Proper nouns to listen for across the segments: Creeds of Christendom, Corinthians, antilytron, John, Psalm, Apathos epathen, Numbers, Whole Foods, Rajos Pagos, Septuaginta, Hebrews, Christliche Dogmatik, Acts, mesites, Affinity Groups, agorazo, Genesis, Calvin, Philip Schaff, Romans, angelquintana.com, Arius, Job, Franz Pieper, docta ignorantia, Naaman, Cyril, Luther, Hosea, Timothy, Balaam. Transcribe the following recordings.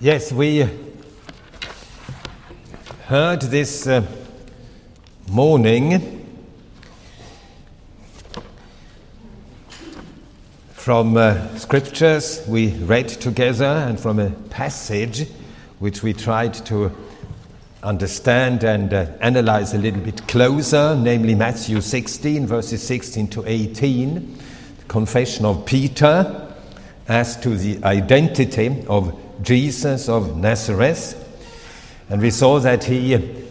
Yes, we heard this morning from scriptures we read together and from a passage which we tried to understand and analyze a little bit closer, namely Matthew 16, verses 16 to 18, the confession of Peter as to the identity of Jesus of Nazareth, and we saw that he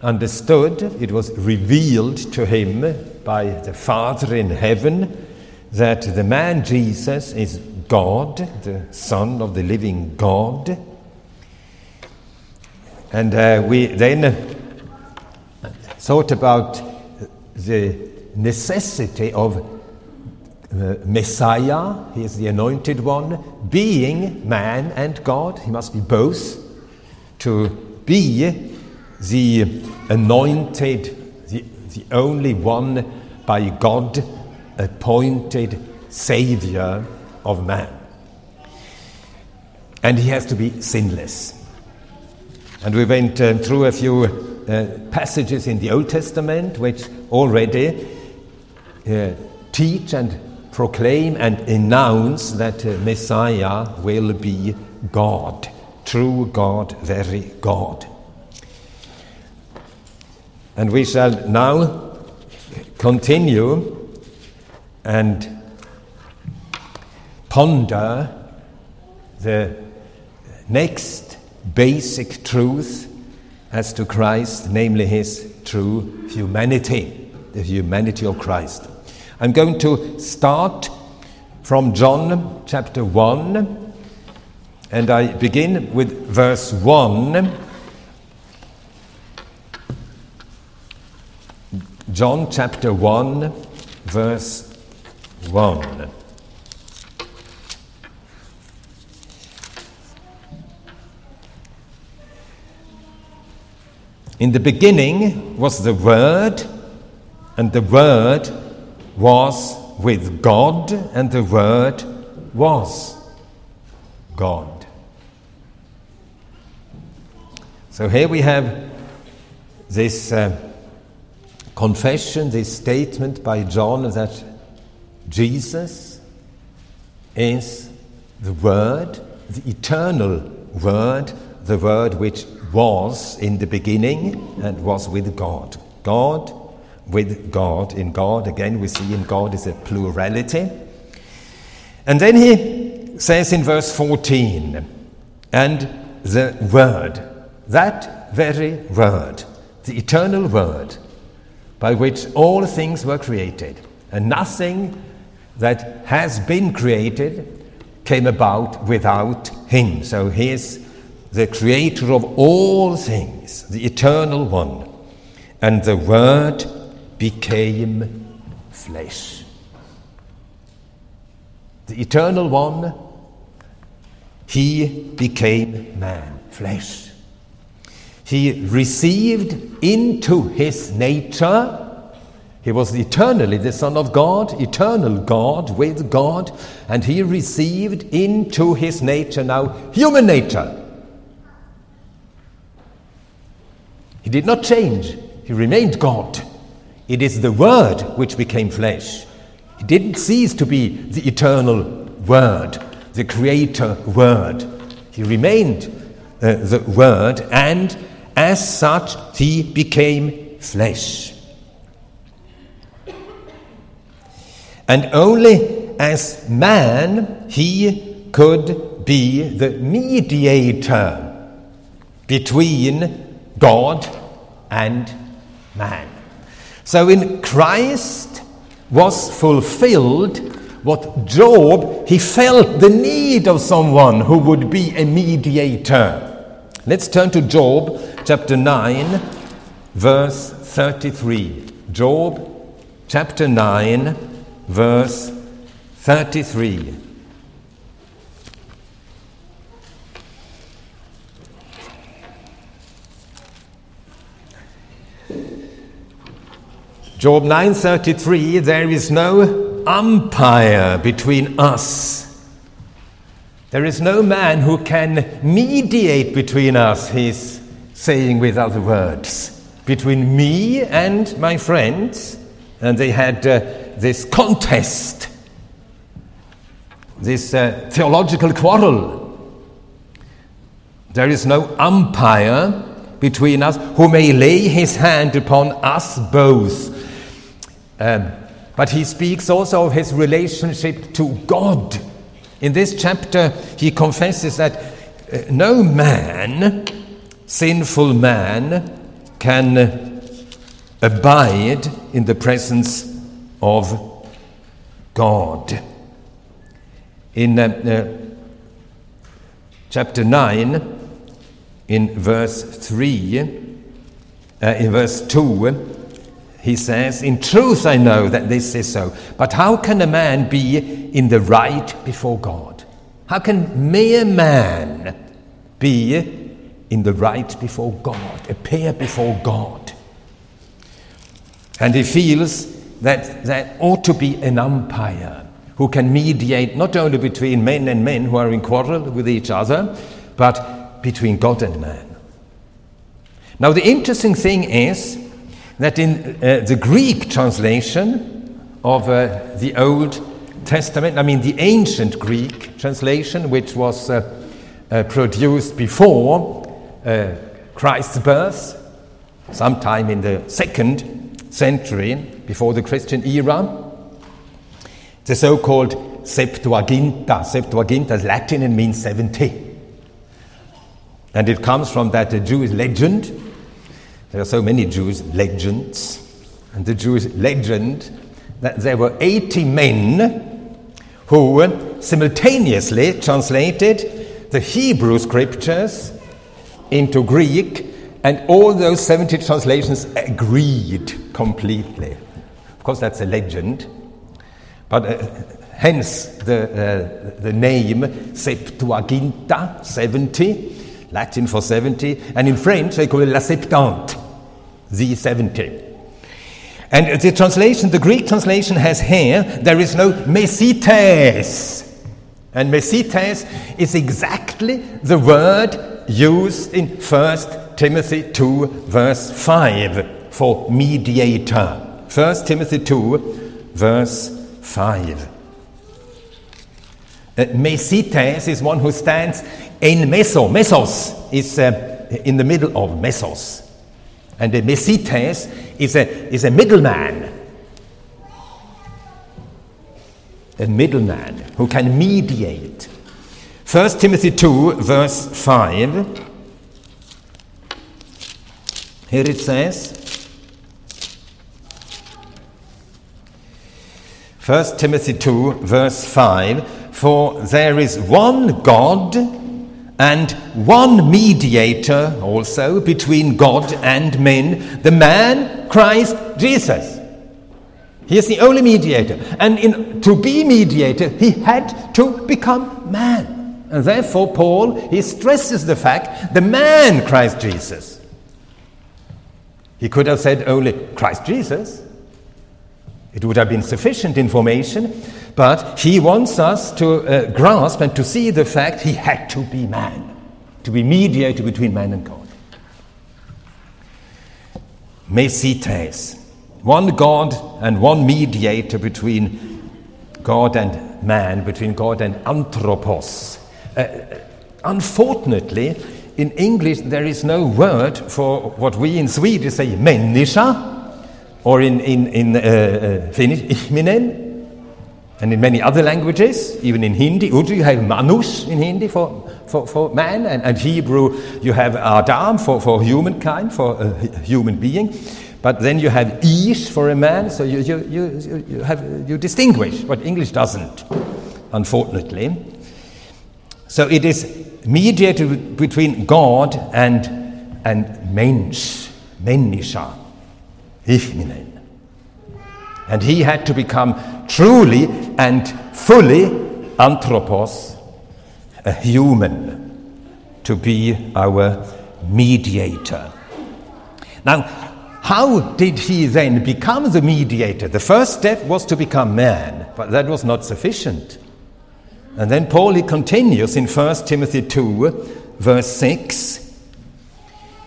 understood, it was revealed to him by the Father in heaven, that the man Jesus is God, the Son of the living God. And we then thought about the necessity of Messiah, he is the anointed one, being man and God. He must be both to be the anointed, the only one by God appointed Savior of man. And he has to be sinless. And we went through a few passages in the Old Testament which already teach and proclaim and announce that Messiah will be God, true God, very God. And we shall now continue and ponder the next basic truth as to Christ, namely his true humanity, the humanity of Christ. I'm going to start from John chapter 1, and I begin with verse 1. John chapter 1, verse 1. In the beginning was the Word, and the Word was with God, and the Word was God. So here we have this confession, this statement by John that Jesus is the Word, the eternal Word, the Word which was in the beginning and was with God. God with God, in God. Again, we see in God is a plurality. And then he says in verse 14, and the Word, that very Word, the eternal Word, by which all things were created, and nothing that has been created came about without him. So he is the creator of all things, the eternal one. And the Word became flesh. The eternal one, he became man, flesh. He received into his nature, he was eternally the Son of God, eternal God with God, and he received into his nature now human nature. He did not change, he remained God. It is the Word which became flesh. He didn't cease to be the eternal Word, the Creator Word. He remained the Word, and as such he became flesh. And only as man he could be the mediator between God and man. So in Christ was fulfilled what Job, he felt the need of someone who would be a mediator. Let's turn to Job chapter 9, verse 33. Job chapter 9, verse 33. Job 9:33, there is no umpire between us There is no man who can mediate between us, he's saying with other words, between me and my friends. And they had this contest, this theological quarrel. There is no umpire between us who may lay his hand upon us both. But he speaks also of his relationship to God. In this chapter, he confesses that no man, sinful man, can abide in the presence of God. In chapter 9, in verse 2, he says, "In truth I know that this is so, but how can a man be in the right before God? How can mere man be in the right before God, appear before God?" And he feels that there ought to be an umpire who can mediate not only between men and men who are in quarrel with each other, but between God and man. Now the interesting thing is that in the Greek translation of the Old Testament, I mean the ancient Greek translation, which was produced before Christ's birth, sometime in the 2nd century, before the Christian era, the so-called Septuaginta. Septuaginta is Latin and means 70. And it comes from that Jewish legend. There are so many Jewish legends, and the Jewish legend that there were 80 men who simultaneously translated the Hebrew scriptures into Greek, and all those 70 translations agreed completely. Of course, that's a legend, but hence the name Septuaginta, 70, Latin for 70, and in French they call it La Septante, the 70. And the translation, the Greek translation has here, there is no mesites. And mesites is exactly the word used in 1 Timothy 2, verse 5, for mediator. 1 Timothy 2, verse 5. Mesites is one who stands in meso. Mesos is in the middle of mesos. And the mesites is a middleman. A middleman who can mediate. 1 Timothy 2, verse 5. Here it says, 1 Timothy 2, verse 5, "For there is one God and one mediator also between God and men, the man Christ Jesus." He is the only mediator. And to be mediator, he had to become man. And therefore, Paul, he stresses the fact, the man Christ Jesus. He could have said only Christ Jesus. It would have been sufficient information, but he wants us to grasp and to see the fact he had to be man, to be mediator between man and God. Mesites, one God and one mediator between God and man, between God and anthropos. Unfortunately, in English there is no word for what we in Swedish say människa, or in Finnish, ihminen, and in many other languages, even in Hindi. Urdu, you have manush in Hindi for man, and Hebrew, you have Adam for humankind, for a human being. But then you have ish for a man, so you distinguish, but English doesn't, unfortunately. So it is mediated between God and mensch, mennisha. And he had to become truly and fully anthropos, a human, to be our mediator. Now, how did he then become the mediator? The first step was to become man, but that was not sufficient. And then Paul, he continues in 1 Timothy 2, verse 6.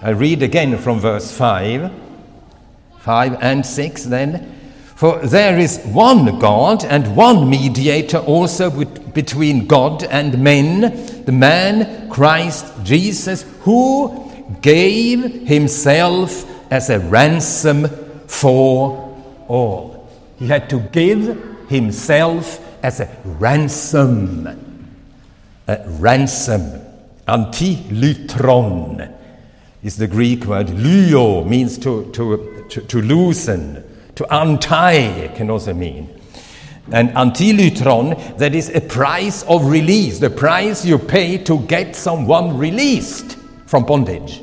I read again from verse 5 and 6 then. For there is one God and one mediator also between God and men, the man Christ Jesus, who gave himself as a ransom for all. He had to give himself as a ransom, antilytron is the Greek word. Lyo means to loosen, to untie can also mean. And antilytron, that is a price of release, the price you pay to get someone released from bondage.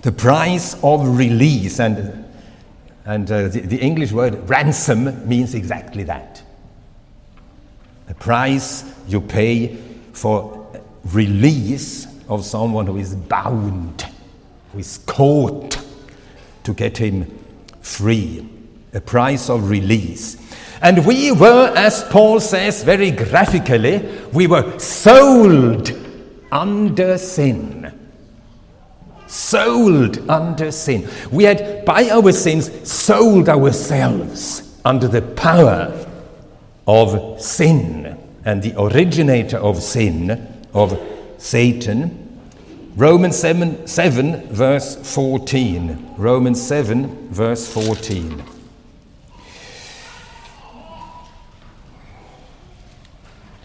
The price of release, and the English word ransom means exactly that. The price you pay for release of someone who is bound, who is caught, to get him free. A price of release. And we were, as Paul says very graphically, we were sold under sin. Sold under sin. We had, by our sins, sold ourselves under the power of sin and the originator of sin, of Satan. Romans 7, verse 14.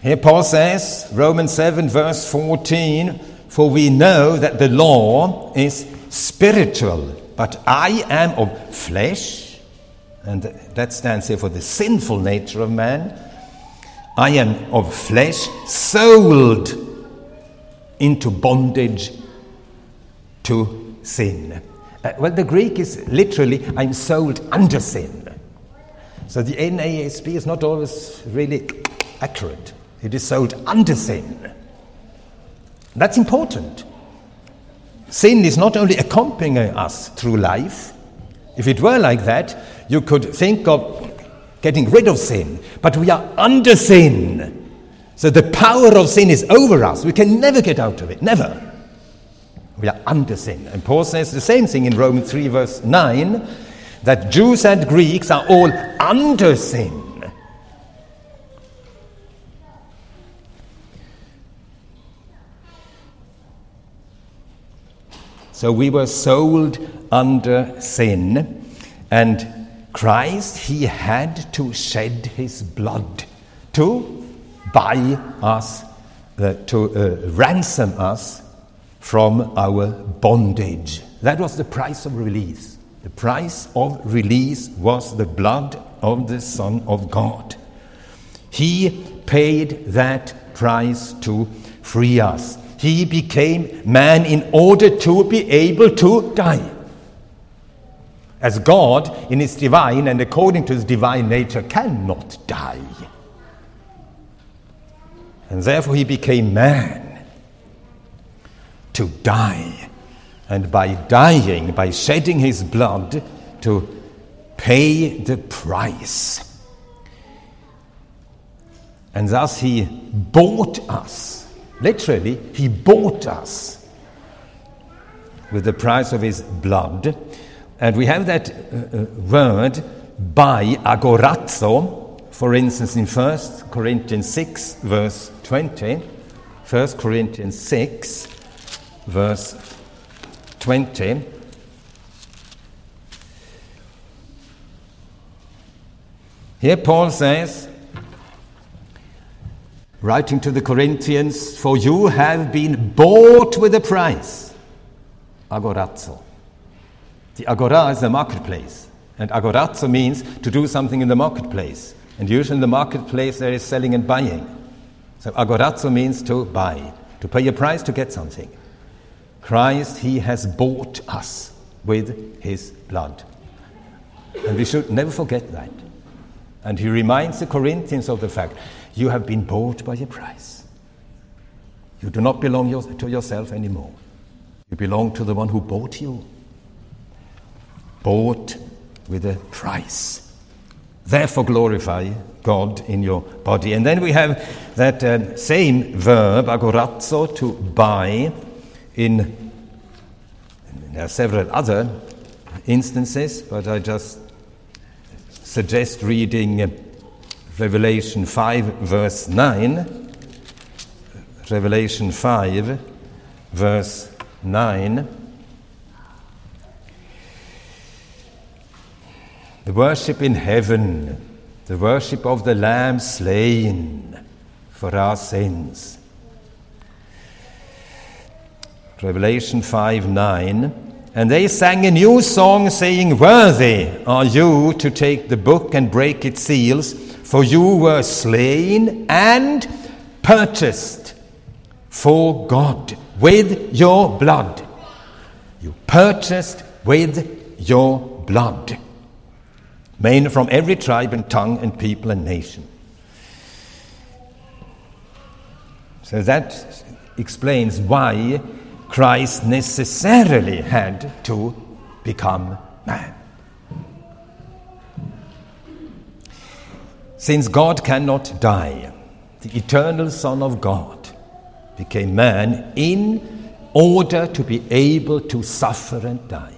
Here Paul says, Romans 7, verse 14, for we know that the law is spiritual, but I am of flesh, and that stands here for the sinful nature of man. I am of flesh, sold into bondage to sin. Well, the Greek is literally, I'm sold under sin. So the NASB is not always really accurate. It is sold under sin. That's important. Sin is not only accompanying us through life. If it were like that, you could think of getting rid of sin. But we are under sin. So the power of sin is over us. We can never get out of it. Never. We are under sin. And Paul says the same thing in Romans 3 verse 9, that Jews and Greeks are all under sin. So we were sold under sin, and Christ, he had to shed his blood to buy us, to ransom us from our bondage. That was the price of release. The price of release was the blood of the Son of God. He paid that price to free us. He became man in order to be able to die. As God, in his divine and according to his divine nature, cannot die. And therefore he became man to die. And by dying, by shedding his blood, to pay the price. And thus he bought us. Literally, he bought us with the price of his blood. And we have that word, buy, agorazo, for instance, in 1 Corinthians 6, verse 20. 1 Corinthians 6, verse 20. Here Paul says, writing to the Corinthians, for you have been bought with a price. Agorazo. The agora is the marketplace. And agorazo means to do something in the marketplace. And usually in the marketplace there is selling and buying. So agorazo means to buy, to pay a price to get something. Christ, he has bought us with his blood. And we should never forget that. And he reminds the Corinthians of the fact, you have been bought by a price. You do not belong to yourself anymore. You belong to the one who bought you. Bought with a price. Therefore glorify God in your body. And then we have that same verb, agorazo, to buy, in there are several other instances, but I just suggest reading Revelation 5, verse 9. Revelation 5, verse 9. The worship in heaven, the worship of the Lamb slain for our sins. Revelation 5, 9. And they sang a new song, saying, "Worthy are you to take the book and break its seals, for you were slain and purchased for God with your blood." You purchased with your blood. Men from every tribe and tongue and people and nation. So that explains why Christ necessarily had to become man. Since God cannot die, the eternal Son of God became man in order to be able to suffer and die.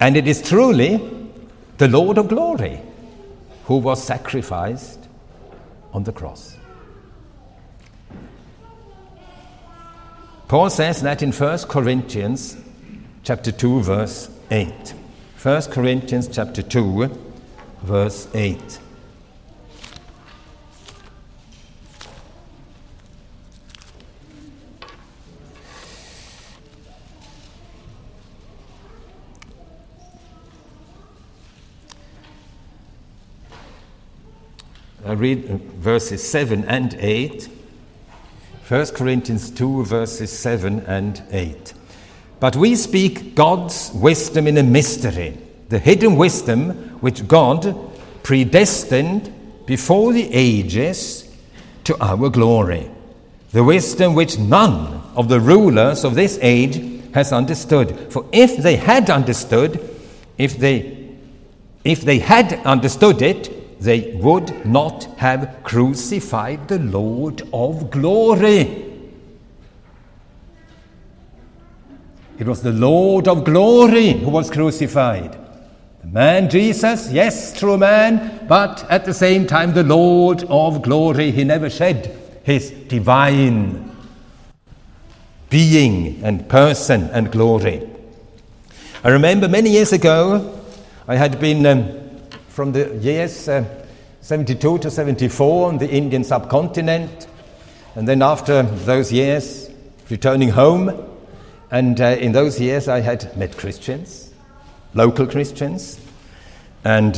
And it is truly the Lord of glory who was sacrificed on the cross. Paul says that in 1 Corinthians chapter 2 verse 8. 1 Corinthians chapter 2 verse 8. I read verses 7 and 8. 1 Corinthians 2, verses 7 and 8. But we speak God's wisdom in a mystery, the hidden wisdom which God predestined before the ages to our glory, the wisdom which none of the rulers of this age has understood. For if they had understood it, they would not have crucified the Lord of glory. It was the Lord of glory who was crucified. The man Jesus, yes, true man, but at the same time the Lord of glory. He never shed his divine being and person and glory. I remember many years ago, I had been... from the years 72 to 74 on the Indian subcontinent, and then after those years returning home, and in those years I had met Christians, local Christians, and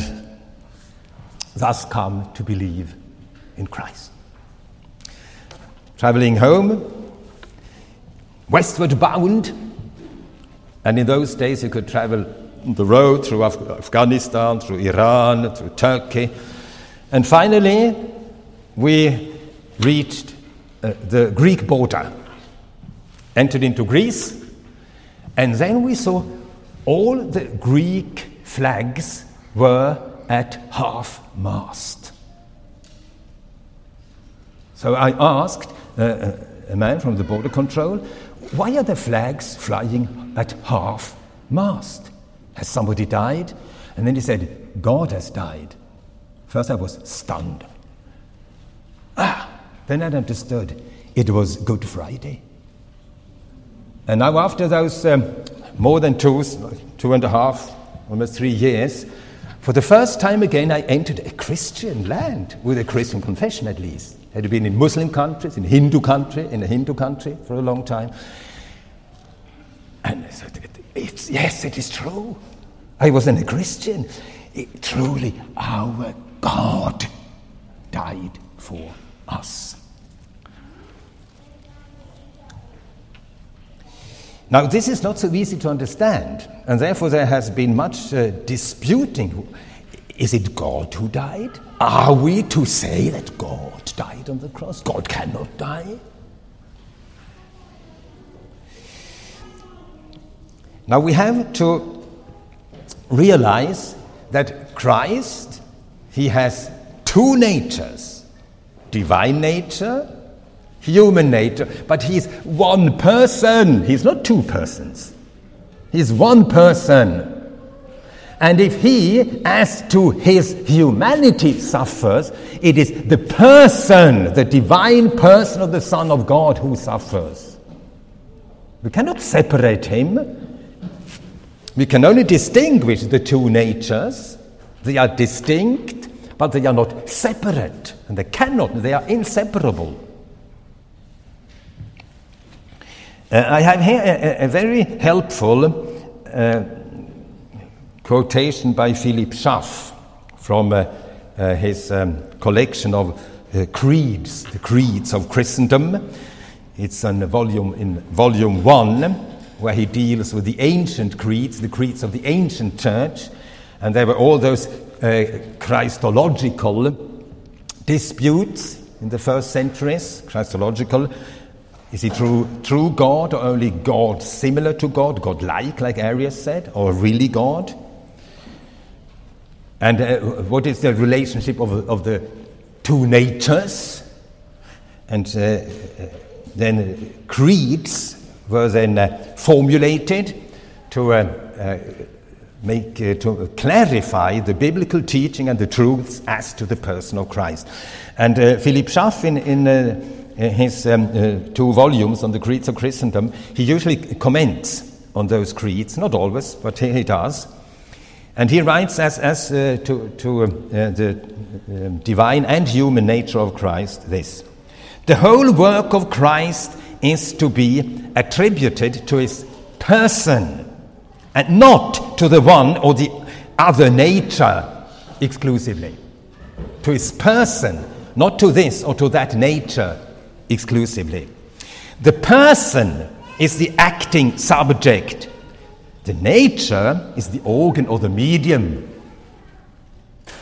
thus come to believe in Christ. Traveling home, westward bound, and in those days you could travel the road through Afghanistan, through Iran, through Turkey. And finally, we reached the Greek border, entered into Greece, and then we saw all the Greek flags were at half-mast. So I asked a man from the border control, why are the flags flying at half-mast? Has somebody died? And then he said, God has died. First I was stunned. Then I understood it was Good Friday. And now after those more than two and a half, almost 3 years, for the first time again I entered a Christian land with a Christian confession at least. I had been in Muslim countries, in a Hindu country for a long time. And I said, yes, it is true. I wasn't a Christian. Truly, our God died for us. Now, this is not so easy to understand, and therefore there has been much disputing. Is it God who died? Are we to say that God died on the cross? God cannot die. Now we have to realize that Christ, he has two natures, divine nature, human nature, but he's one person. He's not two persons. He's one person. And if he, as to his humanity, suffers, it is the person, the divine person of the Son of God who suffers. We cannot separate him. We can only distinguish the two natures. They are distinct, but they are not separate. And they cannot, they are inseparable. I have here a very helpful quotation by Philip Schaff from his collection of creeds, the Creeds of Christendom. It's in volume one, where he deals with the ancient creeds, the creeds of the ancient church, and there were all those Christological disputes in the first centuries. Christological: is he true God, or only God similar to God, God-like, like Arius said, or really God? And what is the relationship of the two natures? And then creeds were then formulated to clarify the biblical teaching and the truths as to the person of Christ. And Philip Schaff, in his two volumes on the Creeds of Christendom, he usually comments on those creeds, not always, but he does. And he writes as to the divine and human nature of Christ this: the whole work of Christ is to be attributed to his person and not to the one or the other nature exclusively. To his person, not to this or to that nature exclusively. The person is the acting subject. The nature is the organ or the medium.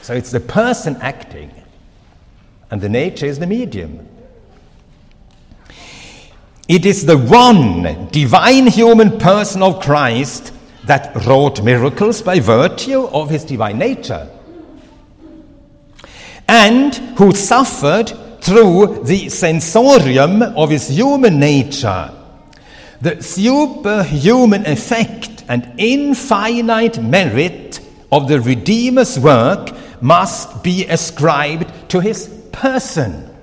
So it's the person acting, and the nature is the medium. It is the one divine human person of Christ that wrought miracles by virtue of his divine nature, and who suffered through the sensorium of his human nature, the superhuman effect and infinite merit of the Redeemer's work must be ascribed to his person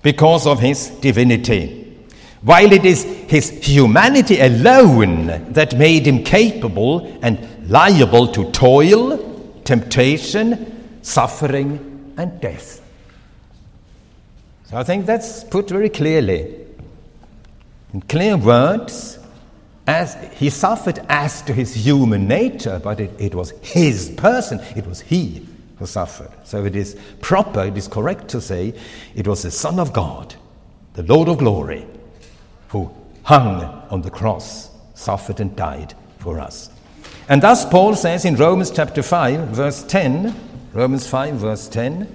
because of his divinity, while it is his humanity alone that made him capable and liable to toil, temptation, suffering, and death. So I think that's put very clearly, in clear words. As he suffered as to his human nature, but it was his person, it was he who suffered. So it is proper, it is correct to say, it was the Son of God, the Lord of glory, who hung on the cross, suffered and died for us. And thus Paul says in Romans chapter 5, verse 10, Romans 5, verse 10,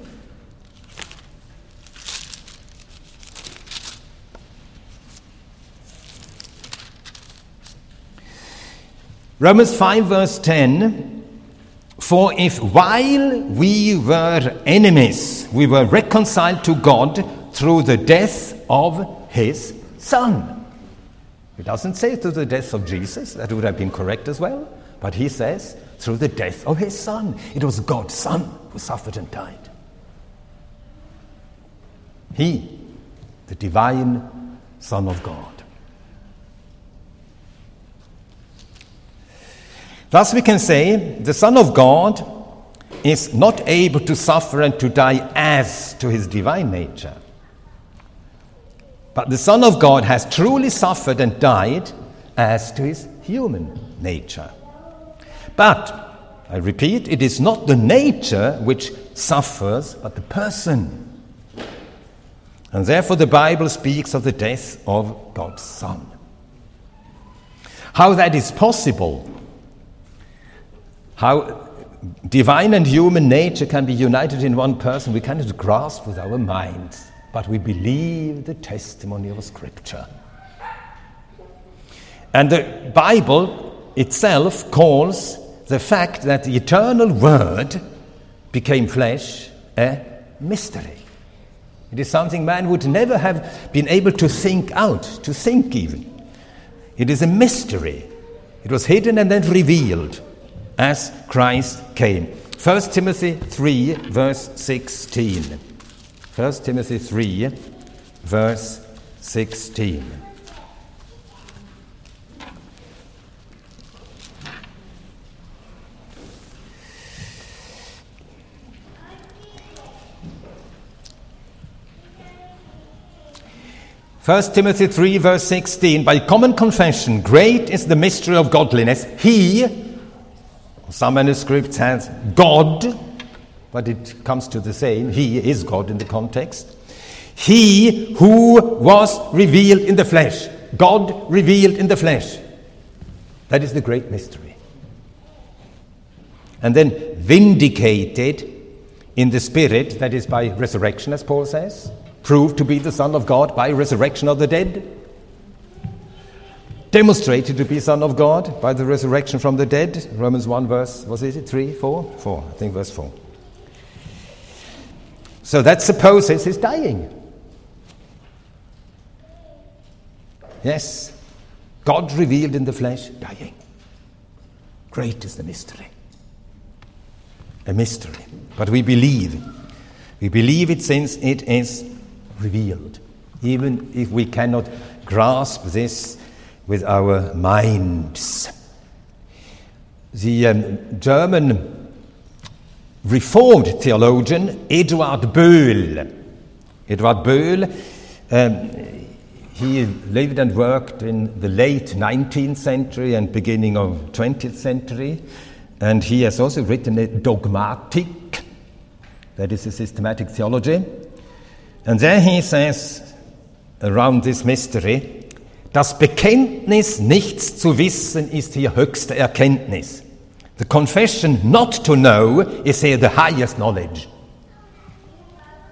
Romans 5 verse 10, for if while we were enemies, we were reconciled to God through the death of his Son. It doesn't say through the death of Jesus, that would have been correct as well, but he says through the death of his Son. It was God's Son who suffered and died. He, the divine Son of God. Thus we can say the Son of God is not able to suffer and to die as to his divine nature. But the Son of God has truly suffered and died as to his human nature. But, I repeat, it is not the nature which suffers, but the person. And therefore the Bible speaks of the death of God's Son. How that is possible, how divine and human nature can be united in one person, we cannot grasp with our minds, but we believe the testimony of Scripture. And the Bible itself calls the fact that the eternal Word became flesh a mystery. It is something man would never have been able to think out, to think even. It is a mystery. It was hidden and then revealed as Christ came. 1 Timothy 3, verse 16. 1 Timothy 3, verse 16. First Timothy 3, verse 16, by common confession, great is the mystery of godliness. He, some manuscripts has God, but it comes to the same. He is God in the context. He who was revealed in the flesh. God revealed in the flesh. That is the great mystery. And then vindicated in the Spirit, that is by resurrection, as Paul says. Proved to be the Son of God by resurrection of the dead. Demonstrated to be Son of God by the resurrection from the dead. Romans 1 verse, was it 3, 4? 4, I think verse 4. So that supposes his dying. Yes, God revealed in the flesh, dying. Great is the mystery. A mystery. But we believe. We believe it since it is revealed, even if we cannot grasp this with our minds. The German Reformed theologian Eduard Böhl, he lived and worked in the late 19th century and beginning of 20th century, and he has also written a Dogmatik, that is a systematic theology. And there he says, around this mystery, das Bekenntnis, nichts zu wissen, ist hier höchste Erkenntnis. The confession not to know is here the highest knowledge.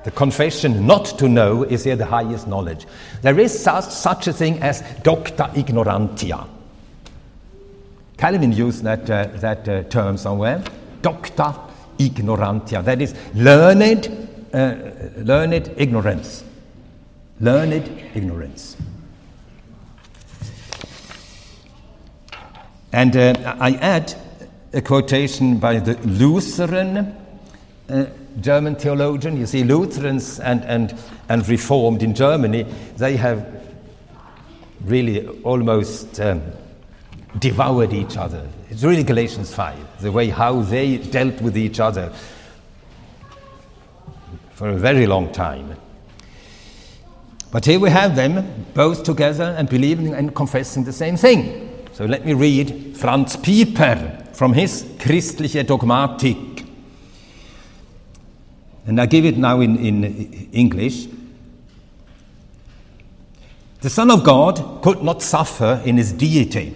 The confession not to know is here the highest knowledge. There is such a thing as docta ignorantia. Calvin used that term somewhere. Docta ignorantia, that is learned ignorance. And I add a quotation by the Lutheran German theologian. You see, Lutherans and Reformed in Germany, they have really almost devoured each other. It's really Galatians 5, the way how they dealt with each other for a very long time. But here we have them both together and believing and confessing the same thing. So let me read Franz Pieper from his Christliche Dogmatik. And I give it now in English. The Son of God could not suffer in his deity.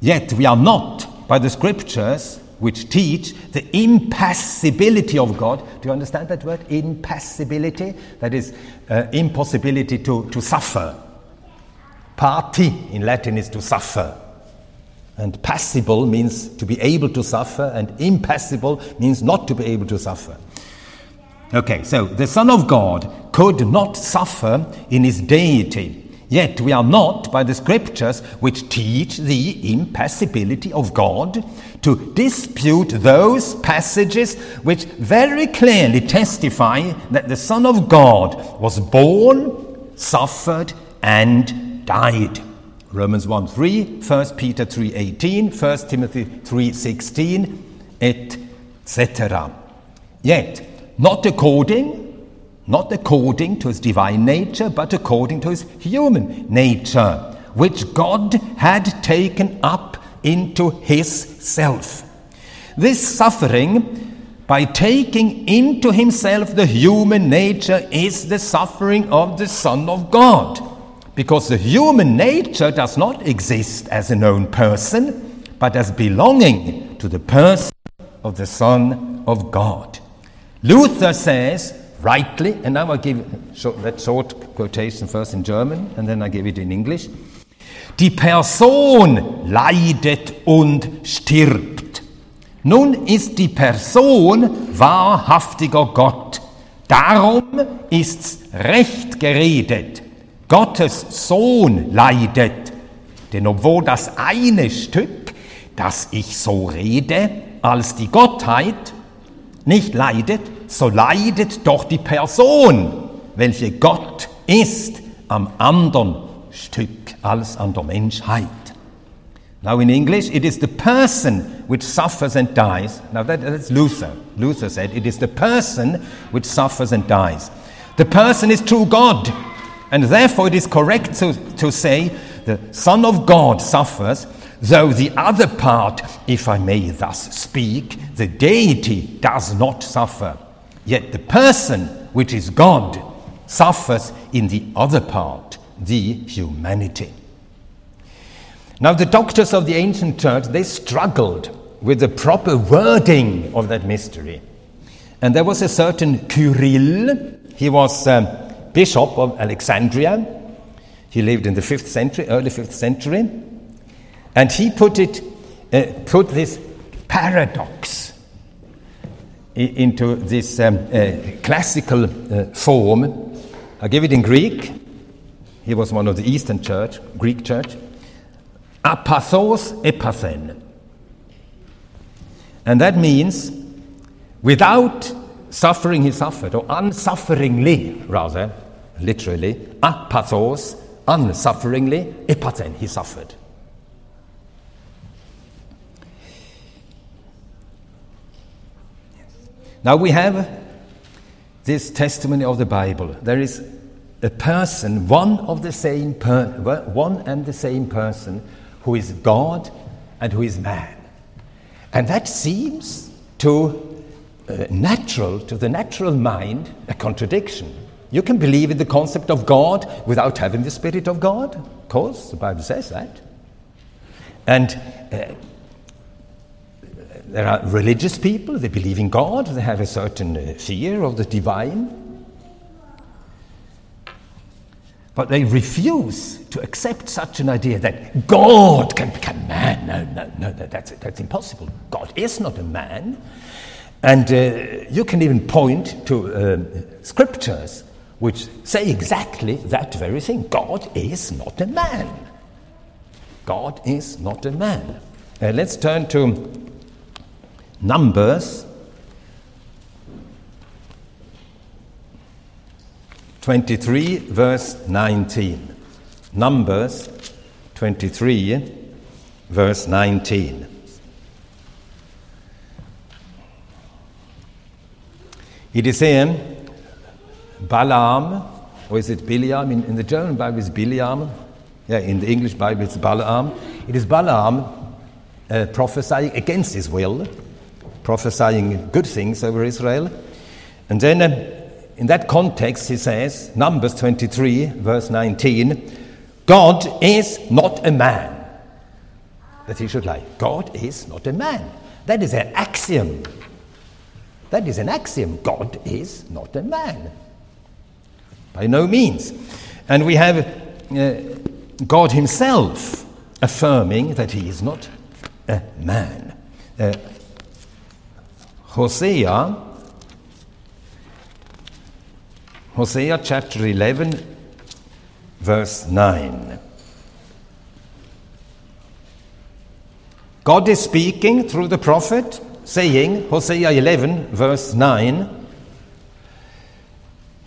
Yet we are not, by the Scriptures, which teach the impassibility of God. Do you understand that word? Impassibility? That is impossibility to suffer. Pati in Latin is to suffer. And passible means to be able to suffer, and impassible means not to be able to suffer. Okay, so the Son of God could not suffer in his deity. Yet we are not, by the Scriptures, which teach the impassibility of God, to dispute those passages which very clearly testify that the Son of God was born, suffered, and died. Romans 1:3, 1 Peter 3:18, 1 Timothy 3:16, etc. Yet, not according to his divine nature, but according to his human nature, which God had taken up into his self. This suffering, by taking into himself the human nature, is the suffering of the Son of God, because the human nature does not exist as a known person, but as belonging to the person of the Son of God. Luther says, rightly, and now I give that short quotation first in German and then I give it in English. Die Person leidet und stirbt. Nun ist die Person wahrhaftiger Gott. Darum ist's recht geredet. Gottes Sohn leidet. Denn obwohl das eine Stück, das ich so rede, als die Gottheit nicht leidet, so leidet doch die Person, welche Gott ist, am anderen Stück als an der Menschheit. Now in English, it is the person which suffers and dies. Now that's Luther. Luther said, it is the person which suffers and dies. The person is true God. And therefore it is correct to say, the Son of God suffers, though the other part, if I may thus speak, the deity does not suffer. Yet the person, which is God, suffers in the other part, the humanity. Now the doctors of the ancient church, they struggled with the proper wording of that mystery. And there was a certain Cyril, he was Bishop of Alexandria. He lived in the 5th century, early 5th century. And he put this paradox into this classical form. I give it in Greek. He was one of the Eastern Church, Greek Church. Apathos epathen. And that means, without suffering he suffered, or unsufferingly rather, literally, apathos, unsufferingly, epathen, he suffered. Now we have this testimony of the Bible. There is a person, one and the same person, who is God and who is man. And that seems to the natural mind, a contradiction. You can believe in the concept of God without having the Spirit of God. Of course, the Bible says that. And there are religious people, they believe in God, they have a certain fear of the divine. But they refuse to accept such an idea that God can become man. No, that's impossible. God is not a man. And you can even point to scriptures which say exactly that very thing. God is not a man. God is not a man. Let's turn to Numbers 23, verse 19. Numbers 23, verse 19. It is here, Balaam, or is it Bileam? In the German Bible it's Bileam. Yeah, in the English Bible it's Balaam. It is Balaam prophesying against his will, prophesying good things over Israel. And then in that context he says, Numbers 23, verse 19, God is not a man that he should lie. God is not a man. That is an axiom. That is an axiom. God is not a man. By no means. And we have God himself affirming that he is not a man. Hosea chapter 11, verse 9. God is speaking through the prophet, saying, Hosea 11, verse 9,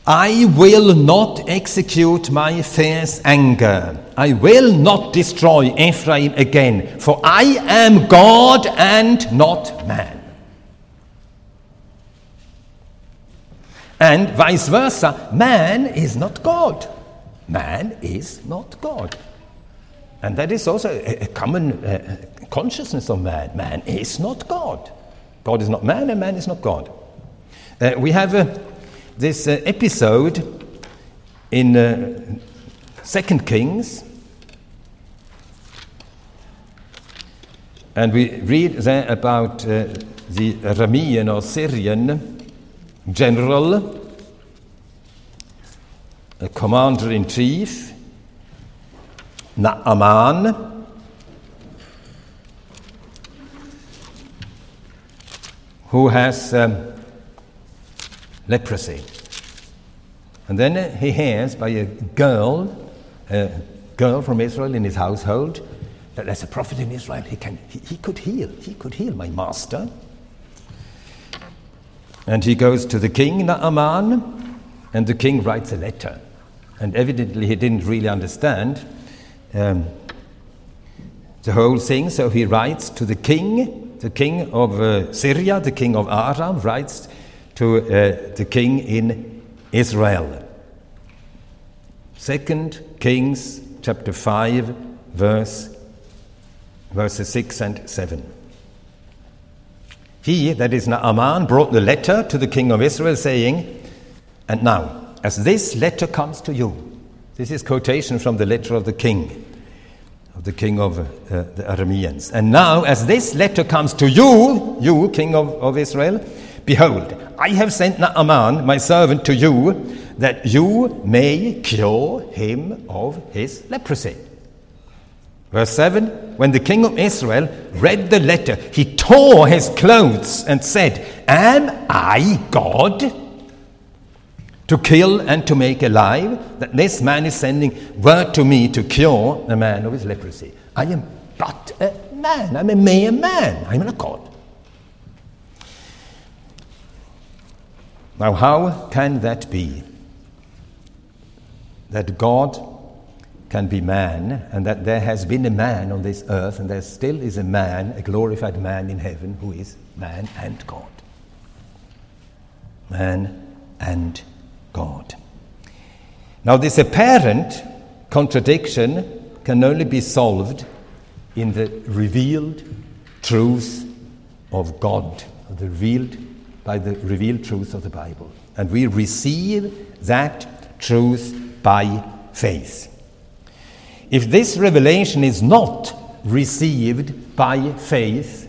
I will not execute my fierce anger. I will not destroy Ephraim again, for I am God and not man. And vice versa, man is not God. Man is not God. And that is also a common consciousness of man. Man is not God. God is not man and man is not God. We have this episode in 2 Kings. And we read there about the Aramean or Syrian general, a commander-in-chief, Naaman. who has leprosy. And then he hears by a girl from Israel in his household, that there's a prophet in Israel. He could heal my master. And he goes to the king, Naaman, and the king writes a letter. And evidently he didn't really understand the whole thing, so he writes to the king of Syria, the king of Aram, writes to the king in Israel. 2 Kings chapter 5, verses 6 and 7. He, that is Naaman, brought the letter to the king of Israel, saying, "And now, as this letter comes to you," this is quotation from the letter of the king of the Arameans. "And now, as this letter comes to you, you, king of Israel, behold, I have sent Naaman, my servant, to you, that you may cure him of his leprosy." Verse 7, when the king of Israel read the letter, he tore his clothes and said, "Am I God to kill and to make alive, that this man is sending word to me to cure a man of his leprosy? I am but a man. I'm a mere man. I'm not God." Now, how can that be? That God can be man, and that there has been a man on this earth, and there still is a man, a glorified man in heaven, who is man and God. Man and God. Now, this apparent contradiction can only be solved in the revealed truth of God, by the revealed truth of the Bible. And we receive that truth by faith. If this revelation is not received by faith,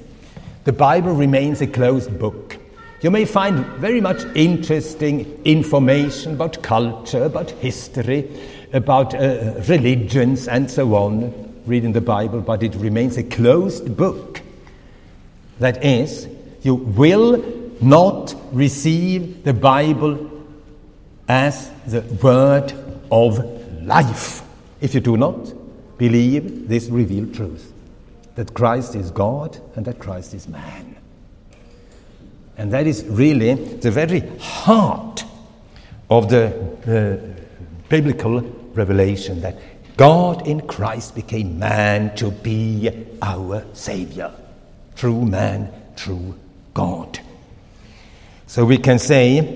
the Bible remains a closed book. You may find very much interesting information about culture, about history, about religions and so on, reading the Bible, but it remains a closed book. That is, you will not receive the Bible as the word of life if you do not believe this revealed truth, that Christ is God and that Christ is man. And that is really the very heart of the biblical revelation, that God in Christ became man to be our Savior. True man, true God. So we can say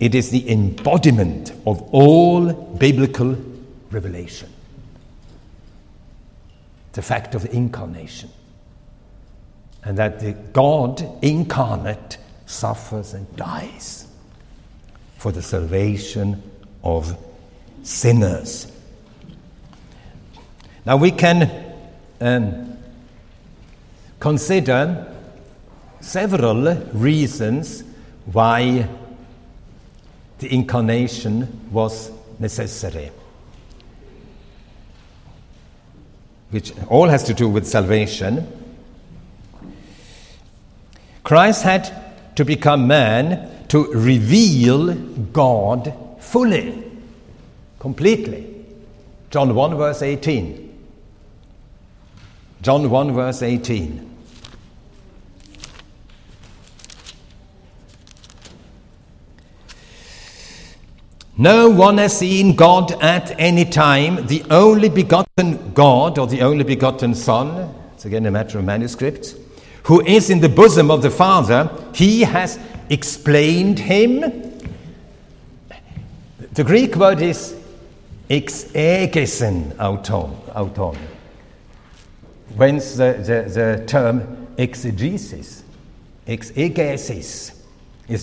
it is the embodiment of all biblical revelation. The fact of the incarnation, and that the God incarnate suffers and dies for the salvation of sinners. Now we can consider several reasons why the incarnation was necessary, which all has to do with salvation. Christ had to become man to reveal God fully, completely. John 1 verse 18. John 1 verse 18. "No one has seen God at any time. The only begotten God," or the only begotten Son, it's again a matter of manuscripts, "who is in the bosom of the Father, he has explained him." The Greek word is exegesen auton, whence the term exegesis is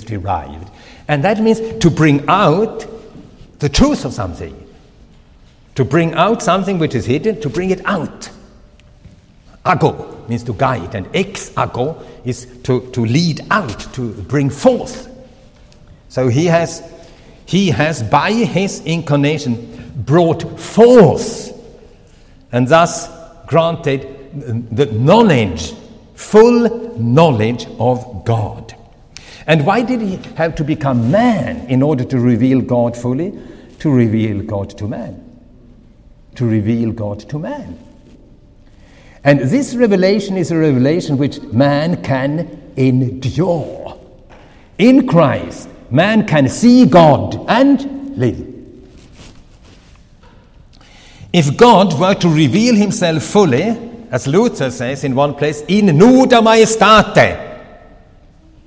derived. And that means to bring out the truth of something, to bring out something which is hidden, to bring it out. Ago means to guide, and ex ago is to lead out, to bring forth. So he has by his incarnation brought forth, and thus granted the knowledge, full knowledge of God. And why did he have to become man in order to reveal God fully? To reveal God to man. To reveal God to man. And this revelation is a revelation which man can endure. In Christ, man can see God and live. If God were to reveal himself fully, as Luther says in one place, in nuda majestate,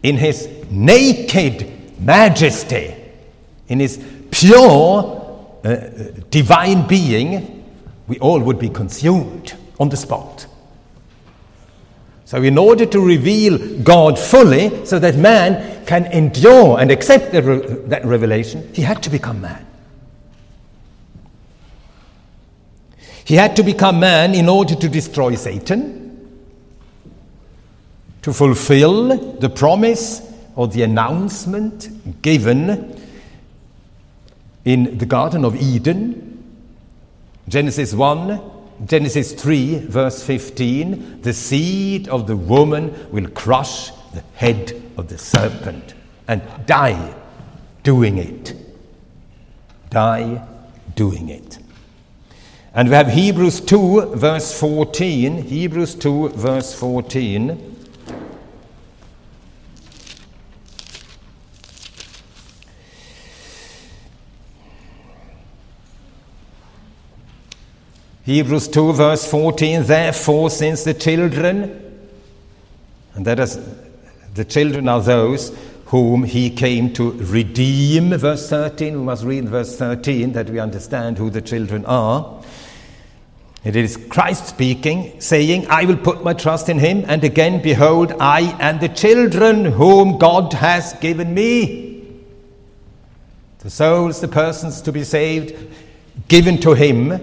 in his naked majesty, in his pure divine being, we all would be consumed on the spot. So in order to reveal God fully, so that man can endure and accept that revelation, he had to become man. He had to become man in order to destroy Satan, to fulfill the promise or the announcement given in the Garden of Eden, Genesis 1, Genesis 3, verse 15, the seed of the woman will crush the head of the serpent and die doing it. Die doing it. And we have Hebrews 2, verse 14. Hebrews 2, verse 14. Hebrews 2, verse 14. Therefore, since the children, and that is, the children are those whom he came to redeem, verse 13. We must read verse 13 that we understand who the children are. It is Christ speaking, saying, I will put my trust in him, and again, behold, I and the children whom God has given me. The souls, the persons to be saved, given to him,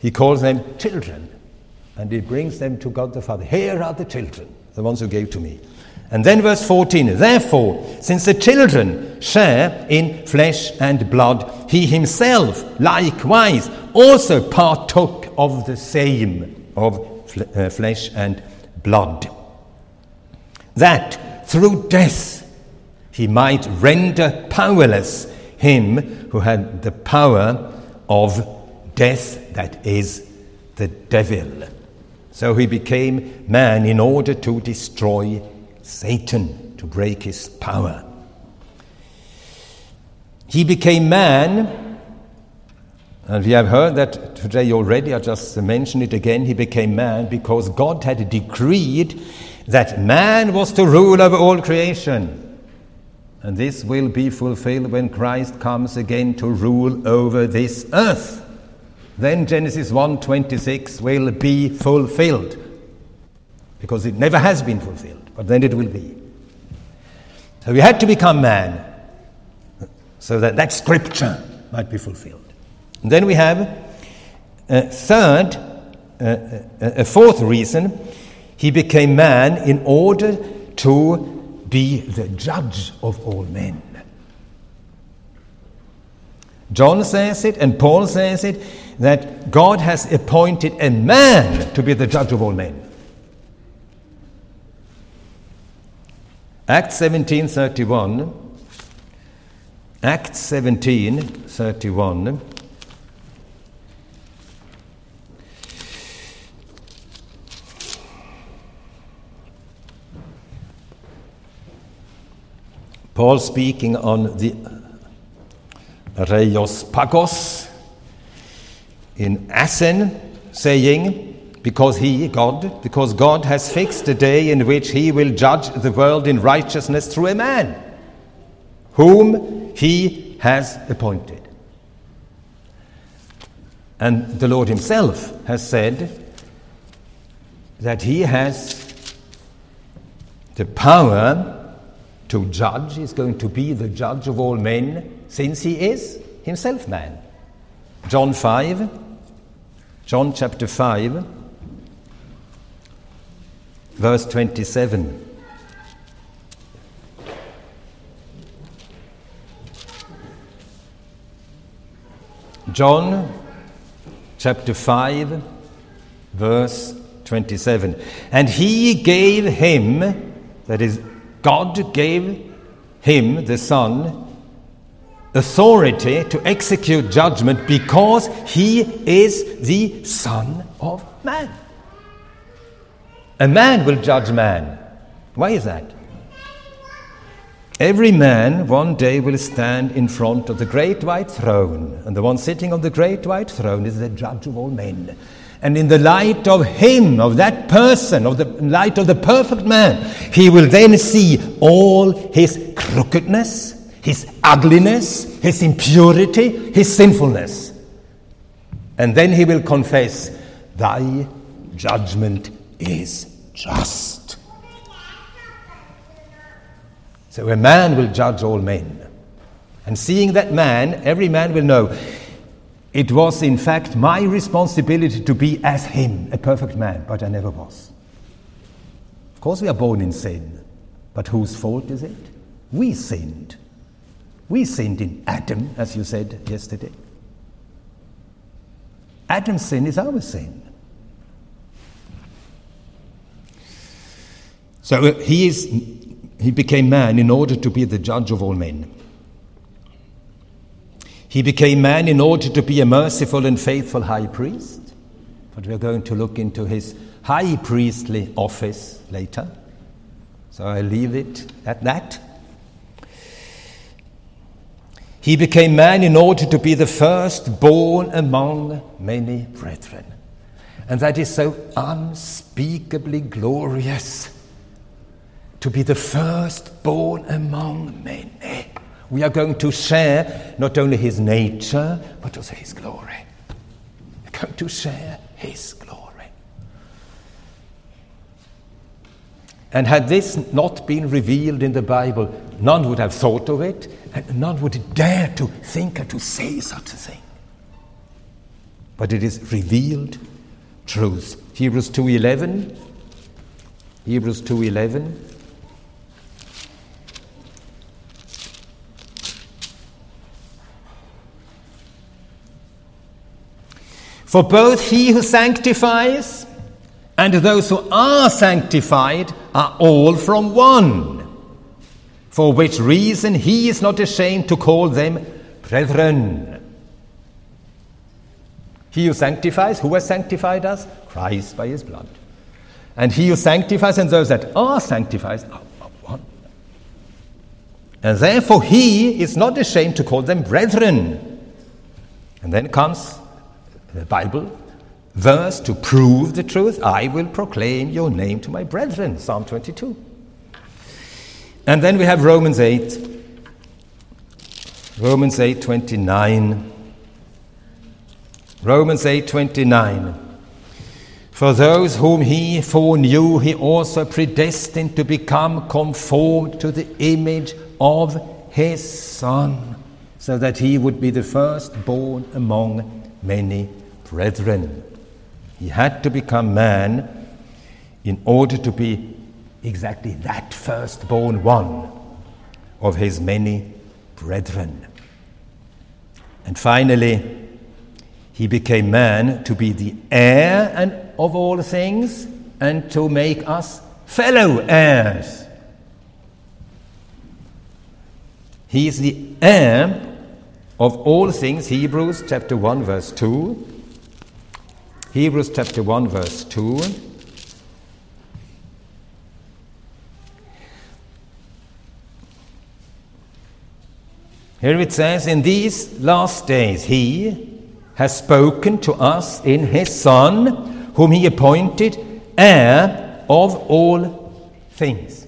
he calls them children, and he brings them to God the Father. Here are the children, the ones who gave to me. And then verse 14, therefore, since the children share in flesh and blood, he himself likewise also partook of the same, of flesh and blood, that through death he might render powerless him who had the power of death, that is, the devil. So he became man in order to destroy Satan, to break his power. He became man, and we have heard that today already, I just mentioned it again, he became man because God had decreed that man was to rule over all creation. And this will be fulfilled when Christ comes again to rule over this earth. Then Genesis 1:26 will be fulfilled, because it never has been fulfilled. But then it will be. So he had to become man so that that scripture might be fulfilled. And then we have a fourth reason. He became man in order to be the judge of all men. John says it, and Paul says it, that God has appointed a man to be the judge of all men. Acts 17:31. Paul speaking on the Rajos Pagos in Assen, saying, because God has fixed a day in which he will judge the world in righteousness through a man, whom he has appointed. And the Lord himself has said that he has the power to judge. He's going to be the judge of all men, since he is himself man. John chapter 5, verse 27. John chapter 5, verse 27. And he gave him, that is, God gave him, the Son, authority to execute judgment because he is the Son of Man. A man will judge man. Why is that? Every man one day will stand in front of the great white throne, and the one sitting on the great white throne is the judge of all men. And in the light of him, of that person, of the light of the perfect man, he will then see all his crookedness, his ugliness, his impurity, his sinfulness. And then he will confess, "Thy judgment is just." So a man will judge all men. And seeing that man, every man will know, it was in fact my responsibility to be as him, a perfect man, but I never was. Of course we are born in sin, but whose fault is it? We sinned. We sinned in Adam, as you said yesterday. Adam's sin is our sin. So he became man in order to be the judge of all men. He became man in order to be a merciful and faithful high priest. But we are going to look into his high priestly office later. So I leave it at that. He became man in order to be the firstborn among many brethren. And that is so unspeakably glorious. To be the firstborn among many. We are going to share not only his nature, but also his glory. We're going to share his glory. And had this not been revealed in the Bible, none would have thought of it, and none would dare to think or to say such a thing. But it is revealed truth. Hebrews 2:11. For both he who sanctifies and those who are sanctified are all from one, for which reason he is not ashamed to call them brethren. He who sanctifies, who has sanctified us? Christ by his blood. And he who sanctifies and those that are sanctified are one. And therefore he is not ashamed to call them brethren. And then comes the Bible verse to prove the truth. I will proclaim your name to my brethren. Psalm 22. And then we have Romans 8. Romans 8:29. For those whom he foreknew, he also predestined to become conformed to the image of his Son, so that he would be the firstborn among many brethren. He had to become man in order to be exactly that firstborn one of his many brethren. And finally, he became man to be the heir and of all things and to make us fellow heirs. He is the heir of all things, Hebrews 1:2. Hebrews 1:2. Here it says, in these last days he has spoken to us in his Son, whom he appointed heir of all things.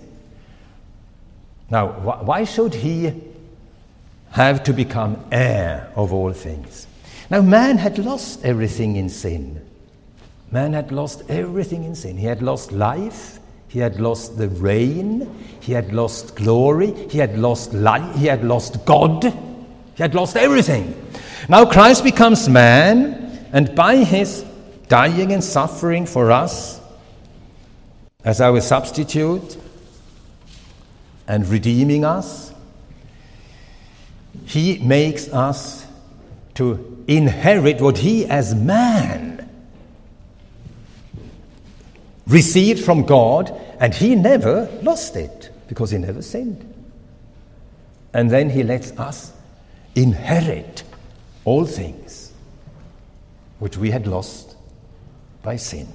Now, why should he have to become heir of all things? Now, man had lost everything in sin. Man had lost everything in sin. He had lost life, he had lost the reign, he had lost glory, he had lost life, he had lost God, he had lost everything. Now Christ becomes man, and by his dying and suffering for us as our substitute and redeeming us, he makes us to inherit what he as man received from God, and he never lost it because he never sinned. And then he lets us inherit all things which we had lost by sin.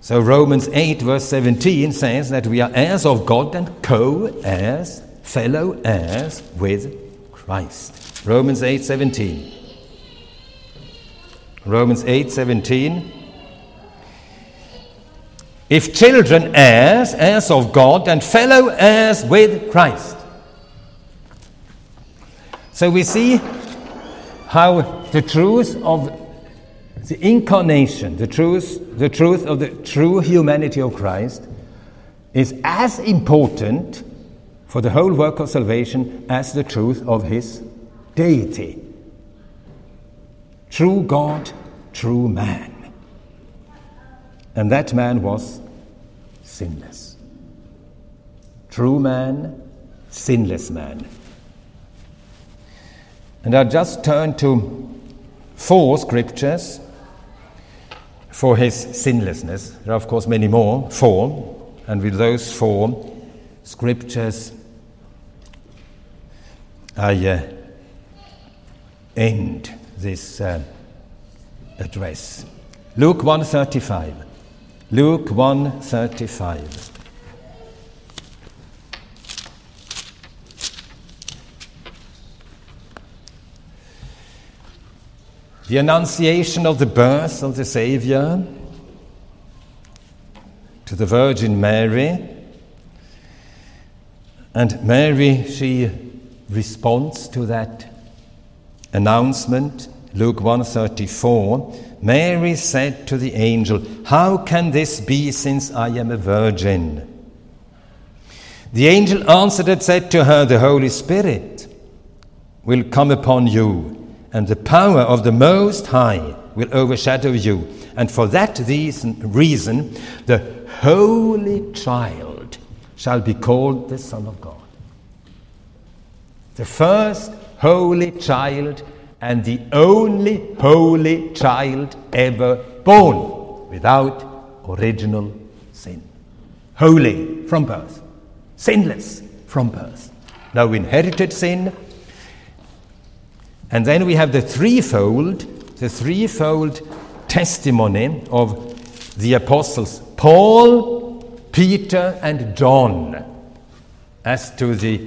So Romans 8 verse 17 says that we are heirs of God and co-heirs, fellow heirs with Christ. Romans 8:17. Romans 8:17. If children, heirs, heirs of God, and fellow heirs with Christ. So we see how the truth of the incarnation, the truth of the true humanity of Christ is as important for the whole work of salvation as the truth of his deity. True God, true man. And that man was sinless. True man, sinless man. And I just turn to four scriptures for his sinlessness. There are, of course, many more, four. And with those four scriptures, I end this address. Luke 1:35. Luke 1:35. The annunciation of the birth of the Savior to the Virgin Mary. And Mary, she responds to that announcement. Luke 1:34, Mary said to the angel, "How can this be, since I am a virgin?" The angel answered and said to her, "The Holy Spirit will come upon you, and the power of the Most High will overshadow you. And for that reason, the Holy Child shall be called the Son of God." The first Holy Child and the only holy child ever born without original sin. Holy from birth. Sinless from birth. No inherited sin. And then we have the threefold testimony of the apostles Paul, Peter, and John as to the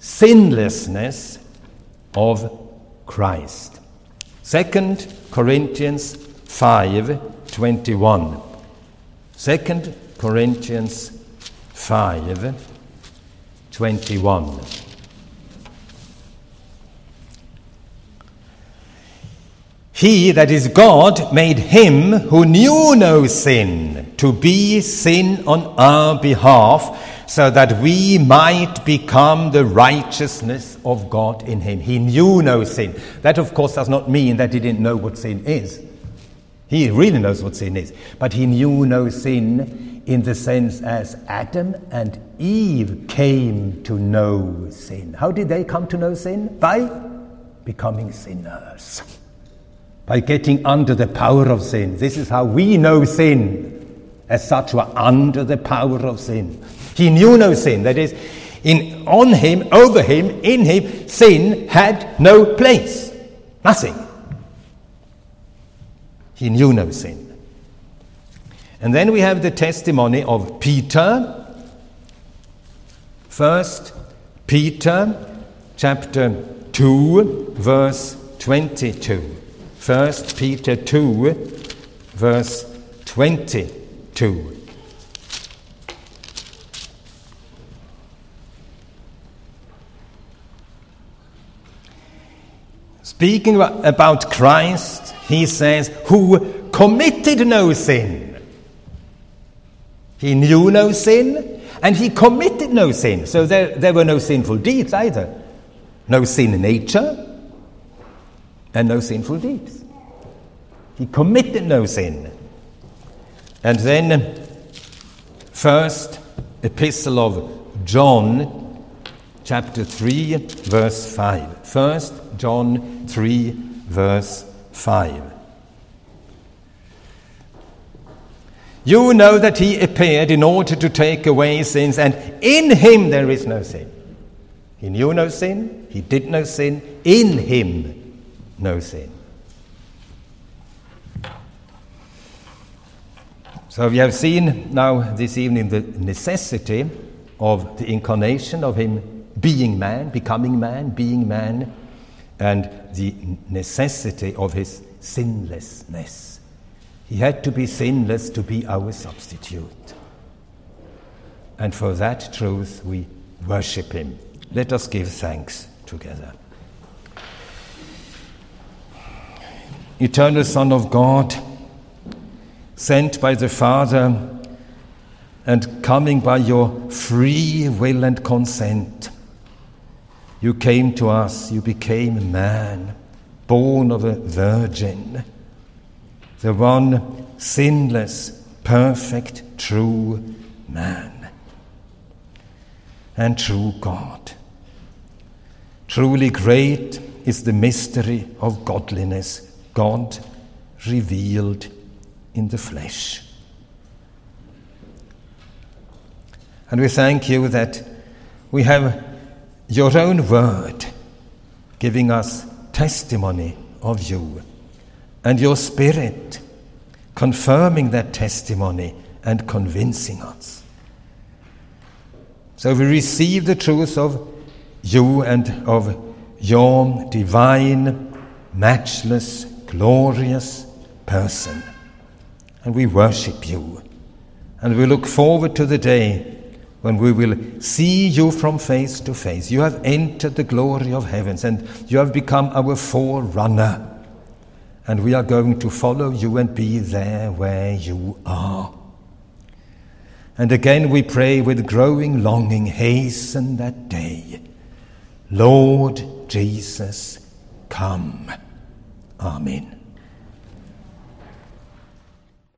sinlessness of Christ. 2 Corinthians 5:21. 2 Corinthians 5:21. He, that is God, made him who knew no sin to be sin on our behalf, so that we might become the righteousness of God in him. He knew no sin. That, of course, does not mean that he didn't know what sin is. He really knows what sin is. But he knew no sin in the sense as Adam and Eve came to know sin. How did they come to know sin? By becoming sinners. By getting under the power of sin. This is how we know sin. As such, we are under the power of sin. He knew no sin. That is, on him, over him, in him, sin had no place. Nothing. He knew no sin. And then we have the testimony of Peter. 1 Peter chapter 2, verse 22. 1 Peter 2, verse 22. Speaking about Christ, he says, who committed no sin. He knew no sin, and he committed no sin. So there were no sinful deeds either. No sin in nature. And no sinful deeds. He committed no sin. And then, first epistle of John, chapter 3, verse 5. 1 John 3, verse 5. You know that he appeared in order to take away sins, and in him there is no sin. He knew no sin. He did no sin. In him, no sin. So we have seen now this evening the necessity of the incarnation, of him being man, becoming man, being man, and the necessity of his sinlessness. He had to be sinless to be our substitute. And for that truth we worship him. Let us give thanks together. Eternal Son of God, sent by the Father and coming by your free will and consent, you came to us, you became a man, born of a virgin, the one sinless, perfect, true man and true God. Truly great is the mystery of godliness, God revealed in the flesh. And we thank you that we have your own word giving us testimony of you, and your Spirit confirming that testimony and convincing us. So we receive the truth of you and of your divine, matchless, glorious person. And we worship you. And we look forward to the day when we will see you from face to face. You have entered the glory of heavens and you have become our forerunner. And we are going to follow you and be there where you are. And again we pray with growing longing, hasten that day. Lord Jesus, come. Amen.